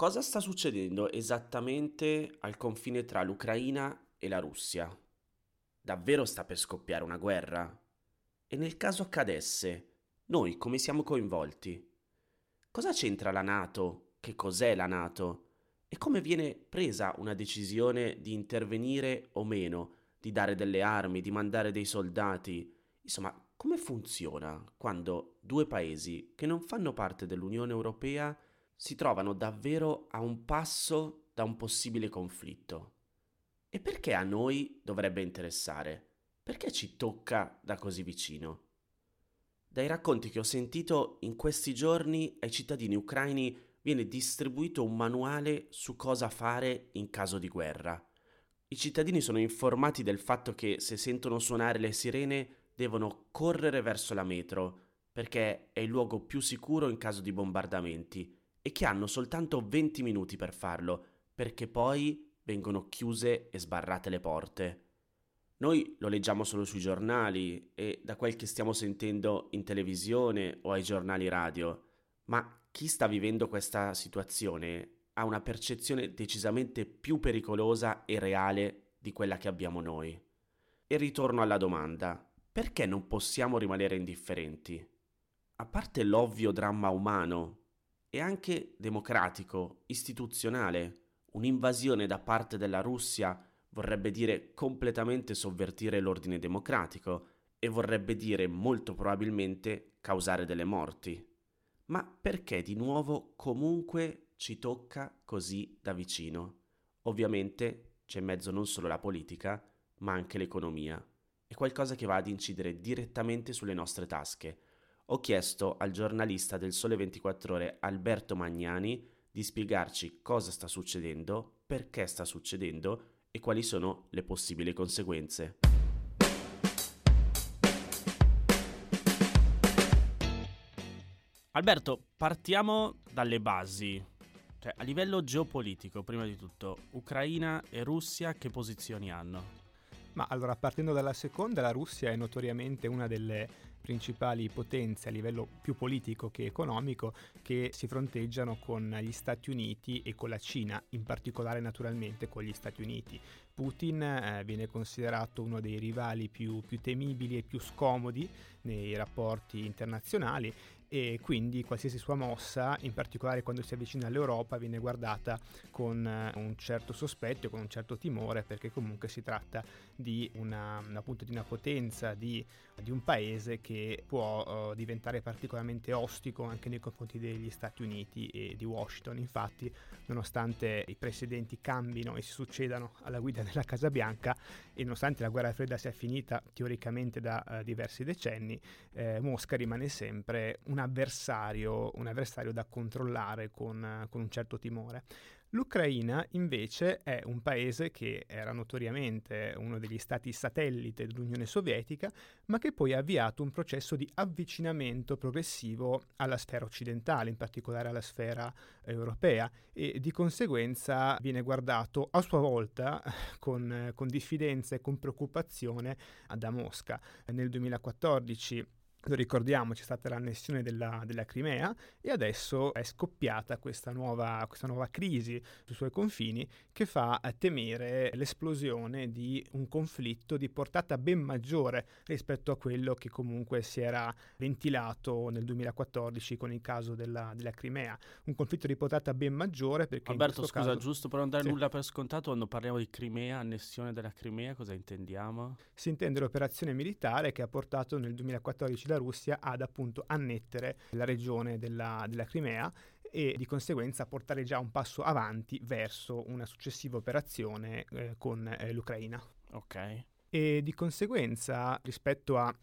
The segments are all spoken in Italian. Cosa sta succedendo esattamente al confine tra l'Ucraina e la Russia? Davvero sta per scoppiare una guerra? E nel caso accadesse, noi come siamo coinvolti? Cosa c'entra la NATO? Che cos'è la NATO? E come viene presa una decisione di intervenire o meno, di dare delle armi, di mandare dei soldati? Insomma, come funziona quando due paesi che non fanno parte dell'Unione Europea si trovano davvero a un passo da un possibile conflitto? E perché a noi dovrebbe interessare? Perché ci tocca da così vicino? Dai racconti che ho sentito in questi giorni, ai cittadini ucraini viene distribuito un manuale su cosa fare in caso di guerra. I cittadini sono informati del fatto che se sentono suonare le sirene devono correre verso la metro, perché è il luogo più sicuro in caso di bombardamenti, e che hanno soltanto 20 minuti per farlo, perché poi vengono chiuse e sbarrate le porte. Noi lo leggiamo solo sui giornali e da quel che stiamo sentendo in televisione o ai giornali radio, ma chi sta vivendo questa situazione ha una percezione decisamente più pericolosa e reale di quella che abbiamo noi. E ritorno alla domanda: perché non possiamo rimanere indifferenti? A parte l'ovvio dramma umano, e anche democratico, istituzionale. Un'invasione da parte della Russia vorrebbe dire completamente sovvertire l'ordine democratico e vorrebbe dire molto probabilmente causare delle morti. Ma perché di nuovo comunque ci tocca così da vicino? Ovviamente c'è in mezzo non solo la politica, ma anche l'economia. È qualcosa che va ad incidere direttamente sulle nostre tasche. Ho chiesto al giornalista del Sole 24 Ore Alberto Magnani di spiegarci cosa sta succedendo, perché sta succedendo e quali sono le possibili conseguenze. Alberto, partiamo dalle basi, cioè a livello geopolitico, prima di tutto, Ucraina e Russia che posizioni hanno? Ma allora, partendo dalla seconda, la Russia è notoriamente una delle principali potenze a livello più politico che economico che si fronteggiano con gli Stati Uniti e con la Cina, in particolare naturalmente con gli Stati Uniti. Putin viene considerato uno dei rivali più temibili e più scomodi nei rapporti internazionali, e quindi qualsiasi sua mossa, in particolare quando si avvicina all'Europa, viene guardata con un certo sospetto, con un certo timore, perché comunque si tratta di una potenza, di un paese che può diventare particolarmente ostico anche nei confronti degli Stati Uniti e di Washington. Infatti, nonostante i presidenti cambino e si succedano alla guida della Casa Bianca e nonostante la guerra fredda sia finita teoricamente da diversi decenni, Mosca rimane sempre un avversario da controllare con un certo timore. L'Ucraina invece è un paese che era notoriamente uno degli stati satellite dell'Unione Sovietica, ma che poi ha avviato un processo di avvicinamento progressivo alla sfera occidentale, in particolare alla sfera europea, e di conseguenza viene guardato a sua volta con diffidenza e con preoccupazione da Mosca. Nel 2014, lo ricordiamo, c'è stata l'annessione della Crimea e adesso è scoppiata questa nuova crisi sui suoi confini, che fa temere l'esplosione di un conflitto di portata ben maggiore rispetto a quello che comunque si era ventilato nel 2014 con il caso della Crimea. Un conflitto di portata ben maggiore perché... Alberto, scusa, caso... giusto per non dare nulla per scontato, quando parliamo di Crimea, annessione della Crimea, cosa intendiamo? Si intende l'operazione militare che ha portato nel 2014 la Russia ad appunto annettere la regione della Crimea e di conseguenza portare già un passo avanti verso una successiva operazione con l'Ucraina. Ok. E di conseguenza rispetto a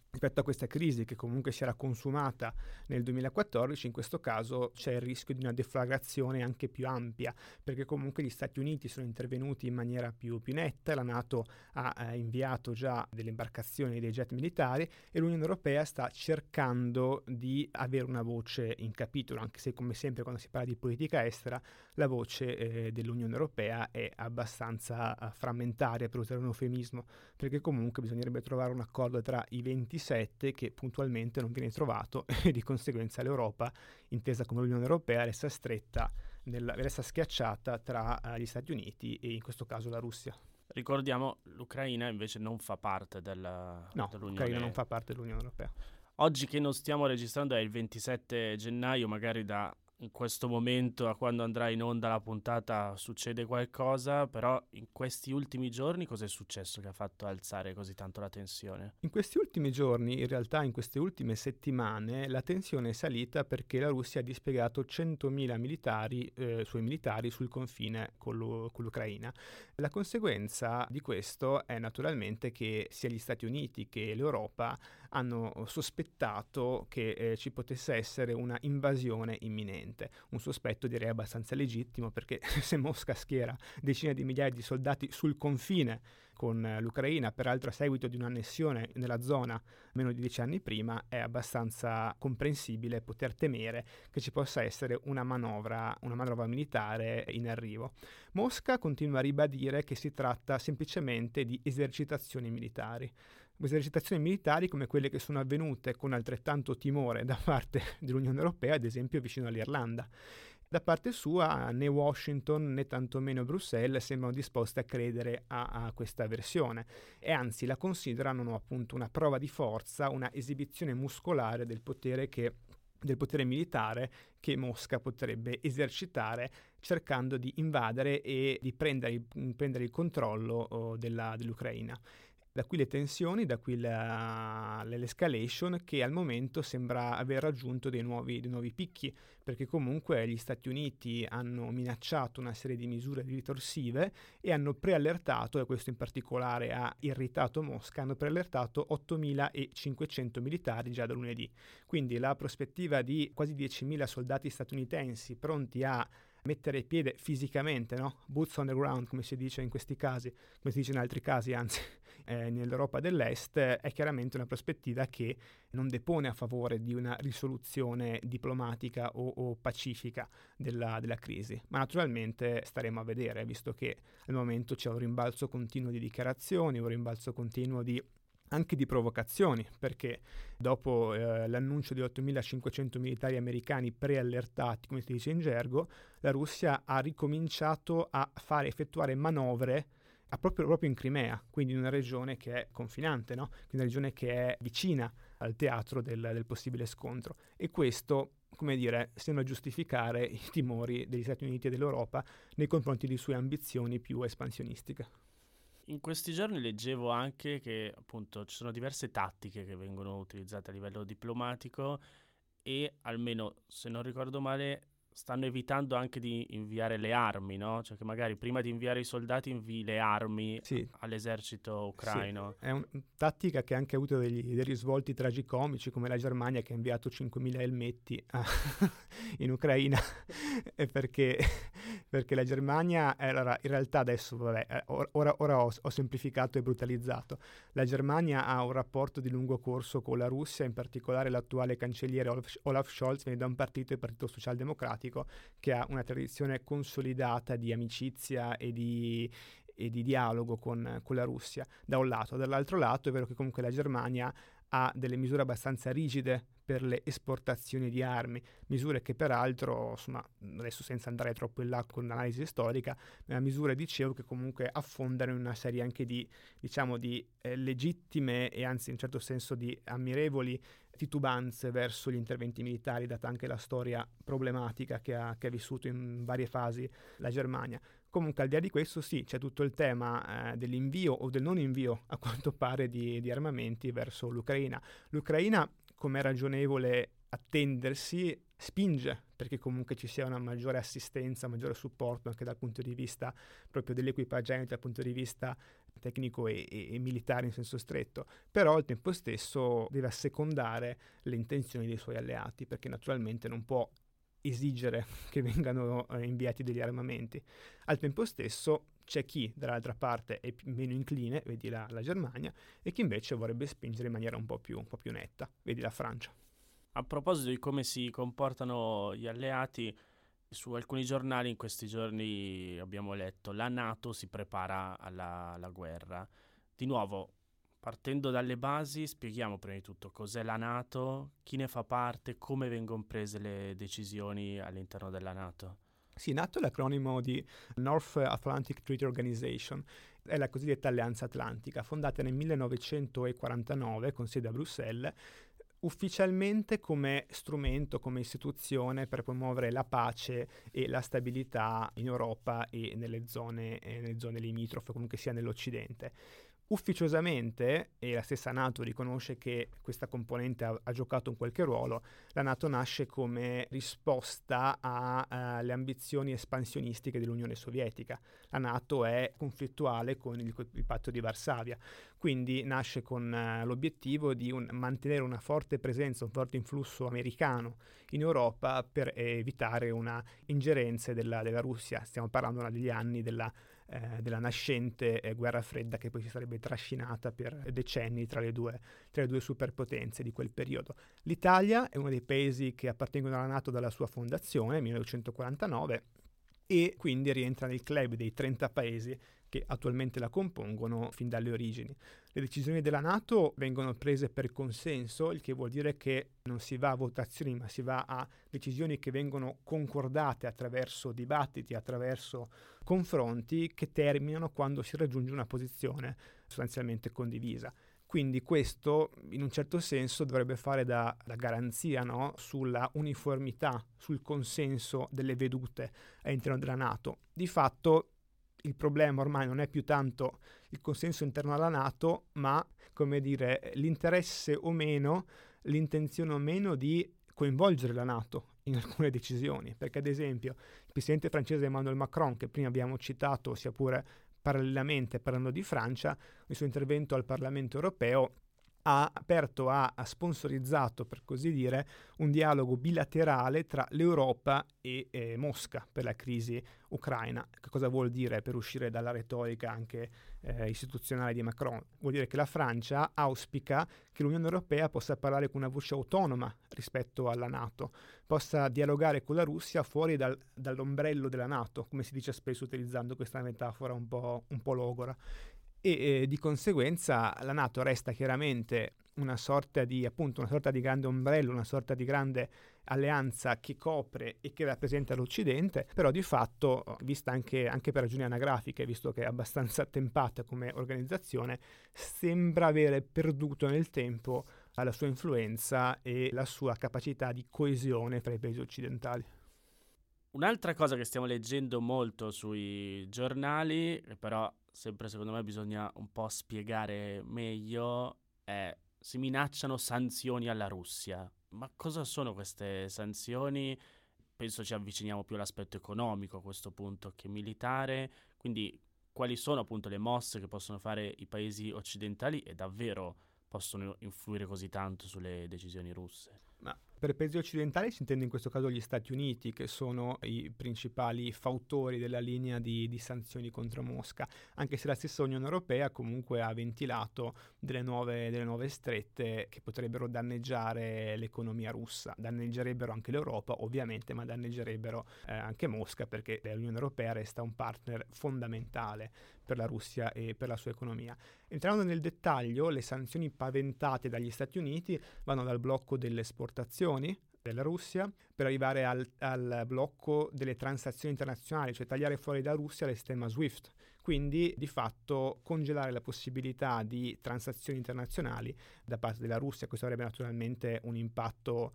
questa crisi che comunque si era consumata nel 2014, in questo caso c'è il rischio di una deflagrazione anche più ampia, perché comunque gli Stati Uniti sono intervenuti in maniera più netta, la NATO ha inviato già delle imbarcazioni, dei jet militari, e l'Unione Europea sta cercando di avere una voce in capitolo, anche se come sempre quando si parla di politica estera la voce dell'Unione Europea è abbastanza frammentaria, per usare un eufemismo, perché comunque bisognerebbe trovare un accordo tra i 27 che puntualmente non viene trovato, e di conseguenza l'Europa, intesa come l'Unione Europea, resta stretta resta schiacciata tra gli Stati Uniti e in questo caso la Russia. Ricordiamo, l'Ucraina invece non fa parte dell'Unione. L'Ucraina non fa parte dell'Unione Europea. Oggi che non stiamo registrando è il 27 gennaio, magari da questo momento a quando andrà in onda la puntata succede qualcosa, però in questi ultimi giorni cosa è successo che ha fatto alzare così tanto la tensione? In questi ultimi giorni, in realtà in queste ultime settimane, la tensione è salita perché la Russia ha dispiegato 100.000 suoi militari sul confine con l'Ucraina. La conseguenza di questo è naturalmente che sia gli Stati Uniti che l'Europa hanno sospettato che ci potesse essere una invasione imminente. Un sospetto direi abbastanza legittimo, perché se Mosca schiera decine di migliaia di soldati sul confine con l'Ucraina, peraltro a seguito di un'annessione nella zona meno di 10 anni prima, è abbastanza comprensibile poter temere che ci possa essere una manovra militare in arrivo. Mosca continua a ribadire che si tratta semplicemente di esercitazioni militari come quelle che sono avvenute con altrettanto timore da parte dell'Unione Europea, ad esempio vicino all'Irlanda. Da parte sua né Washington né tantomeno Bruxelles sembrano disposte a credere a questa versione, e anzi la considerano appunto una prova di forza, una esibizione muscolare del potere militare che Mosca potrebbe esercitare cercando di invadere e di prendere il controllo dell'Ucraina. Da qui le tensioni, da qui l'escalation che al momento sembra aver raggiunto dei nuovi picchi, perché comunque gli Stati Uniti hanno minacciato una serie di misure ritorsive e hanno preallertato, e questo in particolare ha irritato Mosca, hanno preallertato 8.500 militari già da lunedì. Quindi la prospettiva di quasi 10.000 soldati statunitensi pronti a mettere piede fisicamente, no? Boots on the ground, come si dice in questi casi, come si dice in altri casi, anzi, nell'Europa dell'Est, è chiaramente una prospettiva che non depone a favore di una risoluzione diplomatica o pacifica della crisi. Ma naturalmente staremo a vedere, visto che al momento c'è un rimbalzo continuo di dichiarazioni, un rimbalzo continuo anche di provocazioni, perché dopo l'annuncio di 8.500 militari americani preallertati, come si dice in gergo, la Russia ha ricominciato a effettuare manovre proprio in Crimea, quindi in una regione che è confinante, no? Quindi una regione che è vicina al teatro del possibile scontro. E questo, come dire, sembra giustificare i timori degli Stati Uniti e dell'Europa nei confronti di sue ambizioni più espansionistiche. In questi giorni leggevo anche che appunto ci sono diverse tattiche che vengono utilizzate a livello diplomatico e, almeno se non ricordo male, stanno evitando anche di inviare le armi, no? Cioè che magari prima di inviare i soldati invii le armi, sì, all'esercito ucraino. Sì. È una tattica che ha anche avuto dei risvolti tragicomici, come la Germania che ha inviato 5.000 elmetti in Ucraina perché la Germania era, in realtà adesso, ora ho semplificato e brutalizzato, la Germania ha un rapporto di lungo corso con la Russia, in particolare l'attuale cancelliere Olaf Scholz viene da un partito, il Partito Socialdemocratico, che ha una tradizione consolidata di amicizia e di dialogo con la Russia, da un lato. Dall'altro lato è vero che comunque la Germania ha delle misure abbastanza rigide per le esportazioni di armi, misure che peraltro, insomma, adesso senza andare troppo in là con l'analisi storica, misure, dicevo, che comunque affondano in una serie anche di, diciamo, di legittime e anzi in un certo senso di ammirevoli titubanze verso gli interventi militari, data anche la storia problematica che ha vissuto in varie fasi la Germania. Comunque al di là di questo, sì, c'è tutto il tema dell'invio o del non invio, a quanto pare, di armamenti verso l'Ucraina. L'Ucraina, come è ragionevole attendersi, spinge perché comunque ci sia una maggiore assistenza, maggiore supporto anche dal punto di vista proprio dell'equipaggiamento, dal punto di vista tecnico e militare in senso stretto, però al tempo stesso deve assecondare le intenzioni dei suoi alleati, perché naturalmente non può esigere che vengano inviati degli armamenti. Al tempo stesso c'è chi dall'altra parte è meno incline, vedi la Germania, e chi invece vorrebbe spingere in maniera un po' più netta, vedi la Francia. A proposito di come si comportano gli alleati, su alcuni giornali in questi giorni abbiamo letto: la NATO si prepara alla guerra. Di nuovo, partendo dalle basi, spieghiamo prima di tutto cos'è la NATO, chi ne fa parte, come vengono prese le decisioni all'interno della NATO. Sì, NATO è l'acronimo di North Atlantic Treaty Organization, è la cosiddetta Alleanza Atlantica, fondata nel 1949 con sede a Bruxelles, ufficialmente come strumento, come istituzione per promuovere la pace e la stabilità in Europa e nelle zone limitrofe, comunque sia nell'Occidente. Ufficiosamente, e la stessa NATO riconosce che questa componente ha giocato un qualche ruolo, la NATO nasce come risposta alle ambizioni espansionistiche dell'Unione Sovietica. La NATO è conflittuale con il Patto di Varsavia, quindi nasce con l'obiettivo di mantenere una forte presenza, un forte influsso americano in Europa per evitare una ingerenza della Russia. Stiamo parlando degli anni della nascente guerra fredda che poi si sarebbe trascinata per decenni tra le due superpotenze di quel periodo. L'Italia è uno dei paesi che appartengono alla NATO dalla sua fondazione, 1949, e quindi rientra nel club dei 30 paesi che attualmente la compongono fin dalle origini. Le decisioni della NATO vengono prese per consenso, il che vuol dire che non si va a votazioni, ma si va a decisioni che vengono concordate attraverso dibattiti, attraverso confronti che terminano quando si raggiunge una posizione sostanzialmente condivisa. Quindi questo, in un certo senso, dovrebbe fare da garanzia, no? Sulla uniformità, sul consenso delle vedute all'interno della NATO. Di fatto il problema ormai non è più tanto il consenso interno alla NATO, ma, come dire, l'interesse o meno, l'intenzione o meno di coinvolgere la NATO in alcune decisioni. Perché, ad esempio, il presidente francese Emmanuel Macron, che prima abbiamo citato, sia pure parallelamente parlando di Francia, nel suo intervento al Parlamento europeo ha sponsorizzato, per così dire, un dialogo bilaterale tra l'Europa e Mosca per la crisi ucraina. Che cosa vuol dire, per uscire dalla retorica anche istituzionale di Macron? Vuol dire che la Francia auspica che l'Unione Europea possa parlare con una voce autonoma rispetto alla NATO, possa dialogare con la Russia fuori dall'ombrello della NATO, come si dice spesso utilizzando questa metafora un po' logora. E di conseguenza la NATO resta chiaramente una sorta di grande ombrello, una sorta di grande alleanza che copre e che rappresenta l'Occidente, però di fatto, vista anche per ragioni anagrafiche, visto che è abbastanza attempata come organizzazione, sembra avere perduto nel tempo la sua influenza e la sua capacità di coesione fra i paesi occidentali. Un'altra cosa che stiamo leggendo molto sui giornali, però sempre secondo me bisogna un po' spiegare meglio, si minacciano sanzioni alla Russia. Ma cosa sono queste sanzioni? Penso ci avviciniamo più all'aspetto economico a questo punto che militare, quindi quali sono appunto le mosse che possono fare i paesi occidentali e davvero possono influire così tanto sulle decisioni russe? Ma per paesi occidentali si intende in questo caso gli Stati Uniti, che sono i principali fautori della linea di sanzioni contro Mosca, anche se la stessa Unione Europea comunque ha ventilato delle nuove strette che potrebbero danneggiare l'economia russa, danneggerebbero anche l'Europa ovviamente, ma danneggerebbero anche Mosca, perché l'Unione Europea resta un partner fondamentale per la Russia e per la sua economia. Entrando nel dettaglio, le sanzioni paventate dagli Stati Uniti vanno dal blocco delle esportazioni della Russia per arrivare al blocco delle transazioni internazionali, cioè tagliare fuori da Russia il sistema SWIFT, quindi di fatto congelare la possibilità di transazioni internazionali da parte della Russia. Questo avrebbe naturalmente un impatto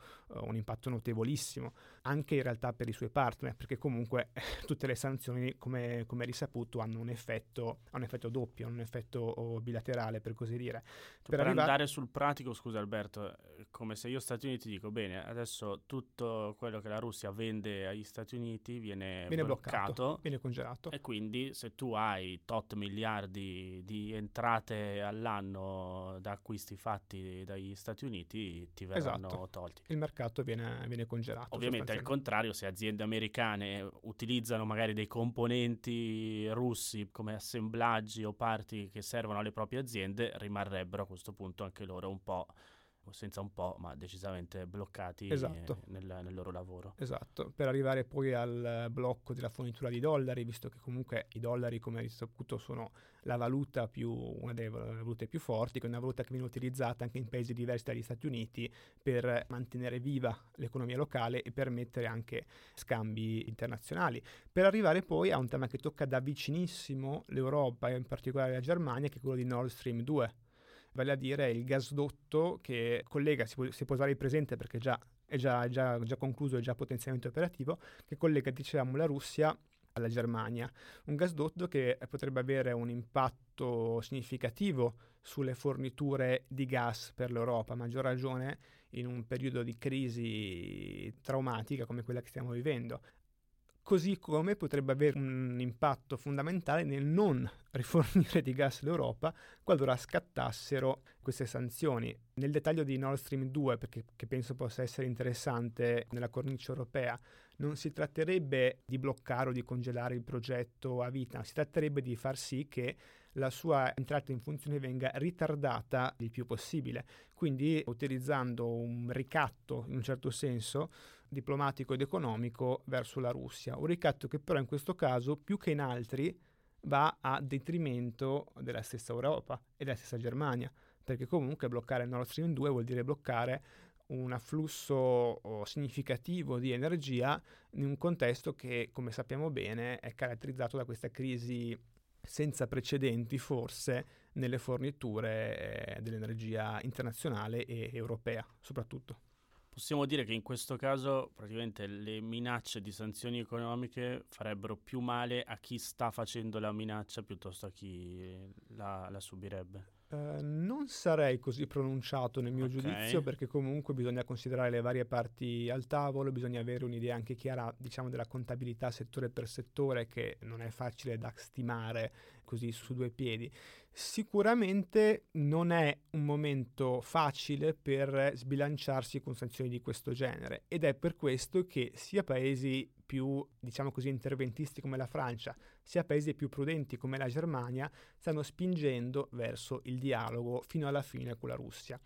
notevolissimo, anche in realtà per i suoi partner, perché comunque tutte le sanzioni, come risaputo, hanno un effetto doppio, un effetto bilaterale, per così dire. Per andare sul pratico, scusa Alberto, come se io Stati Uniti dico, bene, adesso tutto quello che la Russia vende agli Stati Uniti viene bloccato, viene congelato, e quindi se tu hai tot miliardi di entrate all'anno da acquisti fatti dagli Stati Uniti, ti verranno tolti. Il mercato viene congelato. Ovviamente al contrario, se aziende americane utilizzano magari dei componenti russi come assemblaggi o parti che servono alle proprie aziende, rimarrebbero a questo punto anche loro un po' senza un po', ma decisamente bloccati, esatto, nel loro lavoro. Esatto, per arrivare poi al blocco della fornitura di dollari, visto che comunque i dollari, come hai saputo, sono la valuta una delle valute più forti, che è una valuta che viene utilizzata anche in paesi diversi dagli Stati Uniti per mantenere viva l'economia locale e permettere anche scambi internazionali. Per arrivare poi a un tema che tocca da vicinissimo l'Europa e in particolare la Germania, che è quello di Nord Stream 2. Vale a dire il gasdotto che collega, si può usare il presente perché è già concluso, è già potenzialmente operativo, che collega, dicevamo, la Russia alla Germania. Un gasdotto che potrebbe avere un impatto significativo sulle forniture di gas per l'Europa, a maggior ragione in un periodo di crisi traumatica come quella che stiamo vivendo. Così come potrebbe avere un impatto fondamentale nel non rifornire di gas l'Europa qualora scattassero queste sanzioni. Nel dettaglio di Nord Stream 2, perché che penso possa essere interessante nella cornice europea, non si tratterebbe di bloccare o di congelare il progetto a vita, si tratterebbe di far sì che la sua entrata in funzione venga ritardata il più possibile, quindi utilizzando un ricatto, in un certo senso, diplomatico ed economico verso la Russia, un ricatto che però in questo caso, più che in altri, va a detrimento della stessa Europa e della stessa Germania, perché comunque bloccare Nord Stream 2 vuol dire bloccare un afflusso significativo di energia in un contesto che, come sappiamo bene, è caratterizzato da questa crisi senza precedenti forse nelle forniture dell'energia internazionale e europea soprattutto. Possiamo dire che in questo caso praticamente le minacce di sanzioni economiche farebbero più male a chi sta facendo la minaccia piuttosto a chi la subirebbe. Non sarei così pronunciato nel mio giudizio, perché comunque bisogna considerare le varie parti al tavolo, bisogna avere un'idea anche chiara, diciamo, della contabilità settore per settore, che non è facile da stimare così su due piedi. Sicuramente non è un momento facile per sbilanciarsi con sanzioni di questo genere, ed è per questo che sia paesi più, diciamo così, interventisti come la Francia, sia paesi più prudenti come la Germania stanno spingendo verso il dialogo fino alla fine con la Russia.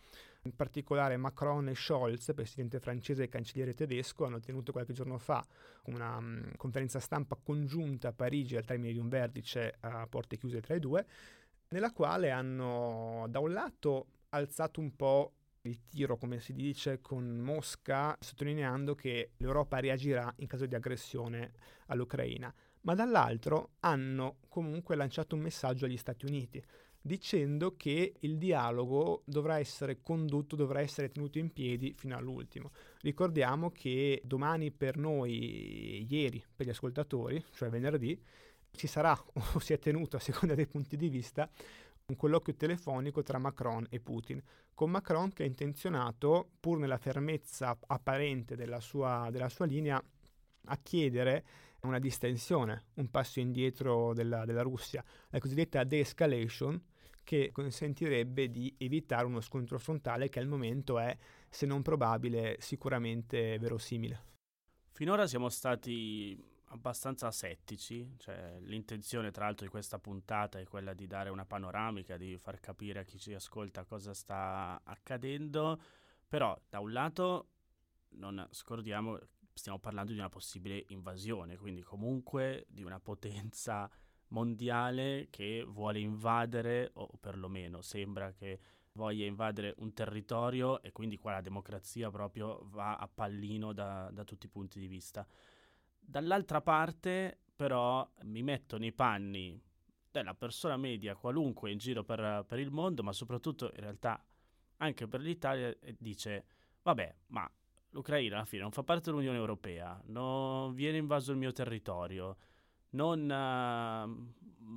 In particolare Macron e Scholz, presidente francese e cancelliere tedesco, hanno tenuto qualche giorno fa una conferenza stampa congiunta a Parigi al termine di un vertice a porte chiuse tra i due, nella quale hanno da un lato alzato un po' il tiro, come si dice, con Mosca, sottolineando che l'Europa reagirà in caso di aggressione all'Ucraina, ma dall'altro hanno comunque lanciato un messaggio agli Stati Uniti dicendo che il dialogo dovrà essere condotto, dovrà essere tenuto in piedi fino all'ultimo. Ricordiamo che domani per noi, ieri per gli ascoltatori, cioè venerdì, ci sarà o si è tenuto, a seconda dei punti di vista, un colloquio telefonico tra Macron e Putin, con Macron che è intenzionato, pur nella fermezza apparente della sua linea, a chiedere una distensione, un passo indietro della Russia, la cosiddetta de-escalation, che consentirebbe di evitare uno scontro frontale che al momento è, se non probabile, sicuramente verosimile. Finora siamo stati abbastanza asettici, cioè l'intenzione tra l'altro di questa puntata è quella di dare una panoramica, di far capire a chi ci ascolta cosa sta accadendo, però da un lato non scordiamo, stiamo parlando di una possibile invasione, quindi comunque di una potenza mondiale che vuole invadere, o perlomeno sembra che voglia invadere un territorio, e quindi qua la democrazia proprio va a pallino da tutti i punti di vista. Dall'altra parte, però, mi metto nei panni della persona media qualunque in giro per il mondo, ma soprattutto in realtà anche per l'Italia, e dice: vabbè, ma l'Ucraina alla fine non fa parte dell'Unione Europea, non viene invaso il mio territorio, non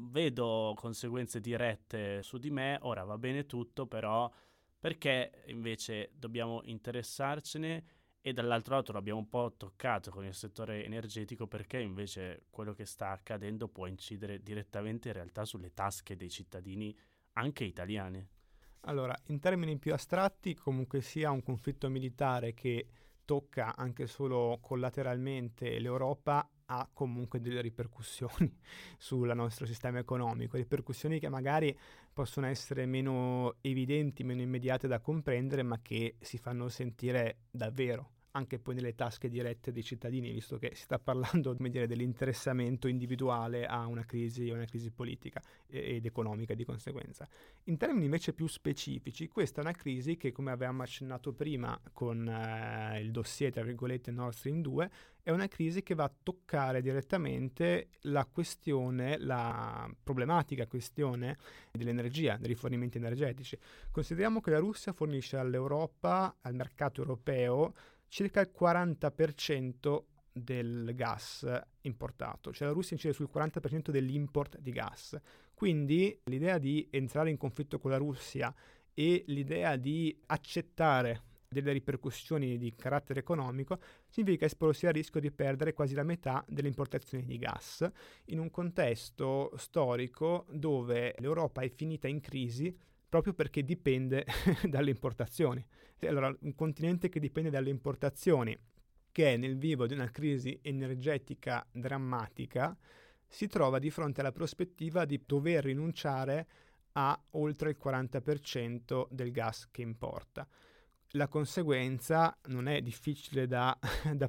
vedo conseguenze dirette su di me, ora va bene tutto, però perché invece dobbiamo interessarcene? E dall'altro lato l'abbiamo un po' toccato con il settore energetico, perché invece quello che sta accadendo può incidere direttamente in realtà sulle tasche dei cittadini, anche italiani. Allora, in termini più astratti, comunque sia un conflitto militare che tocca anche solo collateralmente l'Europa ha comunque delle ripercussioni sul nostro sistema economico, ripercussioni che magari possono essere meno evidenti, meno immediate da comprendere, ma che si fanno sentire davvero, anche poi nelle tasche dirette dei cittadini, visto che si sta parlando, come dire, dell'interessamento individuale a una crisi politica ed economica di conseguenza. In termini invece più specifici, questa è una crisi che, come avevamo accennato prima con il dossier, tra virgolette, Nord Stream 2, è una crisi che va a toccare direttamente la problematica questione dell'energia, dei rifornimenti energetici. Consideriamo che la Russia fornisce all'Europa, al mercato europeo, circa il 40% del gas importato, cioè la Russia incide sul 40% dell'import di gas. Quindi l'idea di entrare in conflitto con la Russia e l'idea di accettare delle ripercussioni di carattere economico significa esporsi al rischio di perdere quasi la metà delle importazioni di gas in un contesto storico dove l'Europa è finita in crisi proprio perché dipende dalle importazioni. Allora, un continente che dipende dalle importazioni, che è nel vivo di una crisi energetica drammatica, si trova di fronte alla prospettiva di dover rinunciare a oltre il 40% del gas che importa. La conseguenza non è difficile da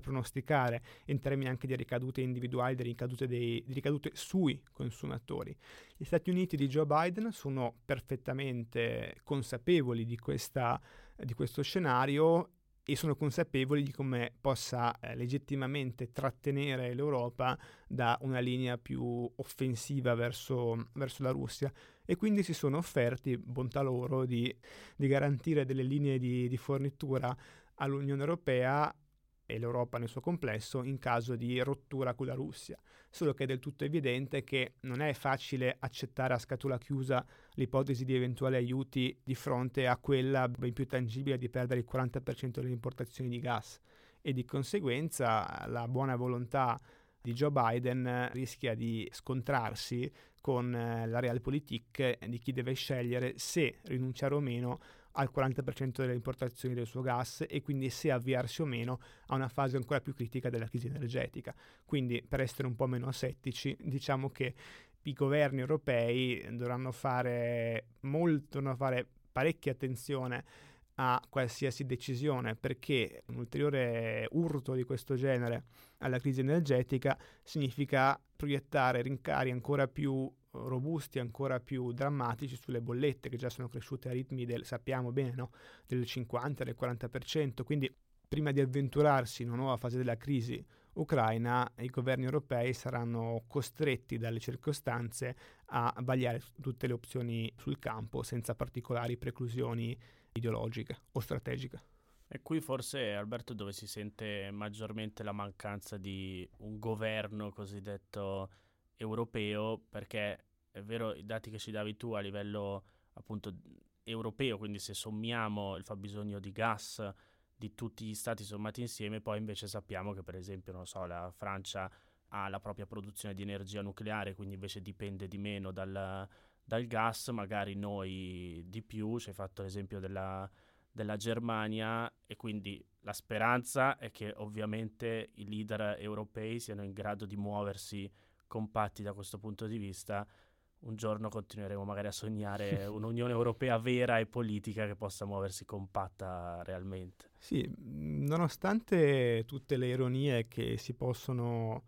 pronosticare in termini anche di ricadute individuali, di ricadute sui consumatori. Gli Stati Uniti di Joe Biden sono perfettamente consapevoli di questo scenario e sono consapevoli di come possa legittimamente trattenere l'Europa da una linea più offensiva verso la Russia, e quindi si sono offerti, bontà loro, di garantire delle linee di fornitura all'Unione Europea e l'Europa nel suo complesso in caso di rottura con la Russia. Solo che è del tutto evidente che non è facile accettare a scatola chiusa l'ipotesi di eventuali aiuti di fronte a quella ben più tangibile di perdere il 40% delle importazioni di gas, e di conseguenza la buona volontà di Joe Biden rischia di scontrarsi con la realpolitik di chi deve scegliere se rinunciare o meno al 40% delle importazioni del suo gas e quindi se avviarsi o meno a una fase ancora più critica della crisi energetica. Quindi, per essere un po' meno asettici, diciamo che i governi europei dovranno fare parecchia attenzione a qualsiasi decisione, perché un ulteriore urto di questo genere alla crisi energetica significa proiettare rincari ancora più robusti, ancora più drammatici sulle bollette, che già sono cresciute a ritmi del 50, del 40%. Quindi, prima di avventurarsi in una nuova fase della crisi ucraina, i governi europei saranno costretti dalle circostanze a vagliare tutte le opzioni sul campo senza particolari preclusioni ideologiche o strategiche. E qui forse, Alberto, dove si sente maggiormente la mancanza di un governo cosiddetto europeo, perché è vero, i dati che ci davi tu a livello appunto europeo, quindi se sommiamo il fabbisogno di gas di tutti gli stati sommati insieme, poi invece sappiamo che, per esempio, non so, la Francia ha la propria produzione di energia nucleare, quindi invece dipende di meno dal gas, magari noi di più. Ci hai fatto l'esempio della Germania, e quindi la speranza è che ovviamente i leader europei siano in grado di muoversi compatti da questo punto di vista. Un giorno continueremo magari a sognare un'Unione Europea vera e politica che possa muoversi compatta realmente. Sì, nonostante tutte le ironie che si possono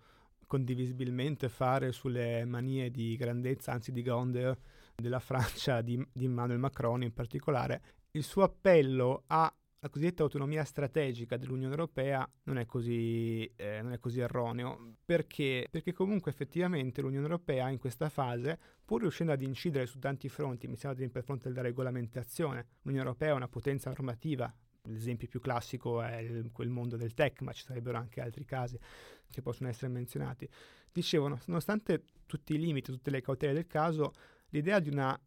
condivisibilmente fare sulle manie di grandezza, anzi di grandeur, della Francia, di Emmanuel Macron in particolare, il suo appello alla cosiddetta autonomia strategica dell'Unione Europea non è così erroneo, perché comunque effettivamente l'Unione Europea in questa fase, pur riuscendo ad incidere su tanti fronti, mi sembra per fronte della regolamentazione, l'Unione Europea è una potenza normativa. L'esempio più classico è quel mondo del tech, ma ci sarebbero anche altri casi che possono essere menzionati. Dicevano, nonostante tutti i limiti, tutte le cautele del caso, l'idea di una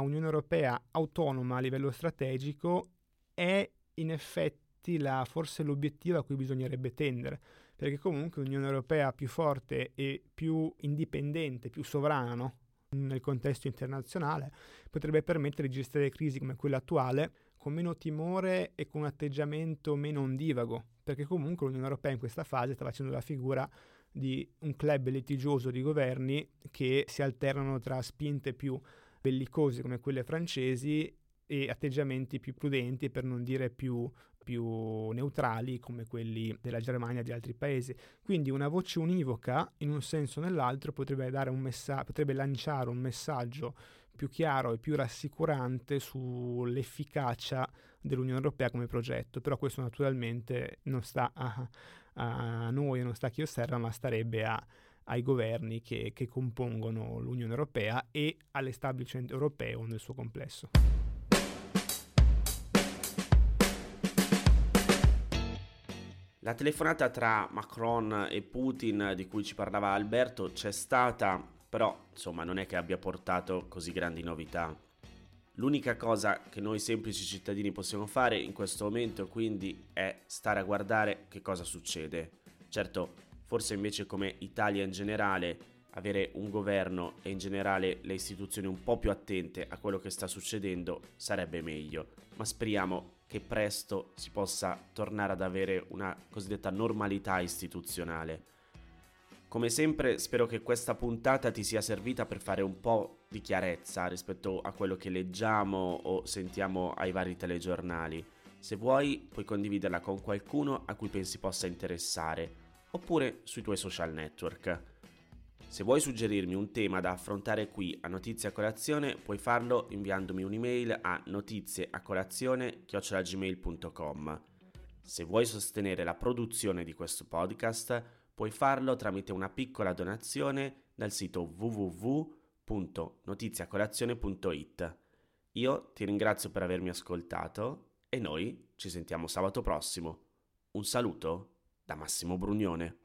Unione Europea autonoma a livello strategico è in effetti forse l'obiettivo a cui bisognerebbe tendere, perché comunque un'Unione Europea più forte e più indipendente, più sovrana, no? Nel contesto internazionale potrebbe permettere di gestire crisi come quella attuale con meno timore e con un atteggiamento meno ondivago, perché comunque l'Unione Europea in questa fase sta facendo la figura di un club litigioso di governi che si alternano tra spinte più bellicose come quelle francesi e atteggiamenti più prudenti, per non dire più neutrali, come quelli della Germania e di altri paesi. Quindi una voce univoca in un senso o nell'altro potrebbe lanciare un messaggio più chiaro e più rassicurante sull'efficacia dell'Unione Europea come progetto, però questo naturalmente non sta a noi, non sta a chi osserva, ma starebbe ai governi che compongono l'Unione Europea e all'establishment europeo nel suo complesso. La telefonata tra Macron e Putin di cui ci parlava Alberto c'è stata, però insomma non è che abbia portato così grandi novità. L'unica cosa che noi semplici cittadini possiamo fare in questo momento quindi è stare a guardare che cosa succede. Certo, forse invece come Italia in generale avere un governo e in generale le istituzioni un po' più attente a quello che sta succedendo sarebbe meglio, ma speriamo che presto si possa tornare ad avere una cosiddetta normalità istituzionale. Come sempre spero che questa puntata ti sia servita per fare un po' di chiarezza rispetto a quello che leggiamo o sentiamo ai vari telegiornali. Se vuoi puoi condividerla con qualcuno a cui pensi possa interessare, oppure sui tuoi social network. Se vuoi suggerirmi un tema da affrontare qui a Notizie a Colazione, puoi farlo inviandomi un'email a notizieacolazione@gmail.com. Se vuoi sostenere la produzione di questo podcast, puoi farlo tramite una piccola donazione dal sito www.notizieacolazione.it. Io ti ringrazio per avermi ascoltato e noi ci sentiamo sabato prossimo. Un saluto da Massimo Brugnone.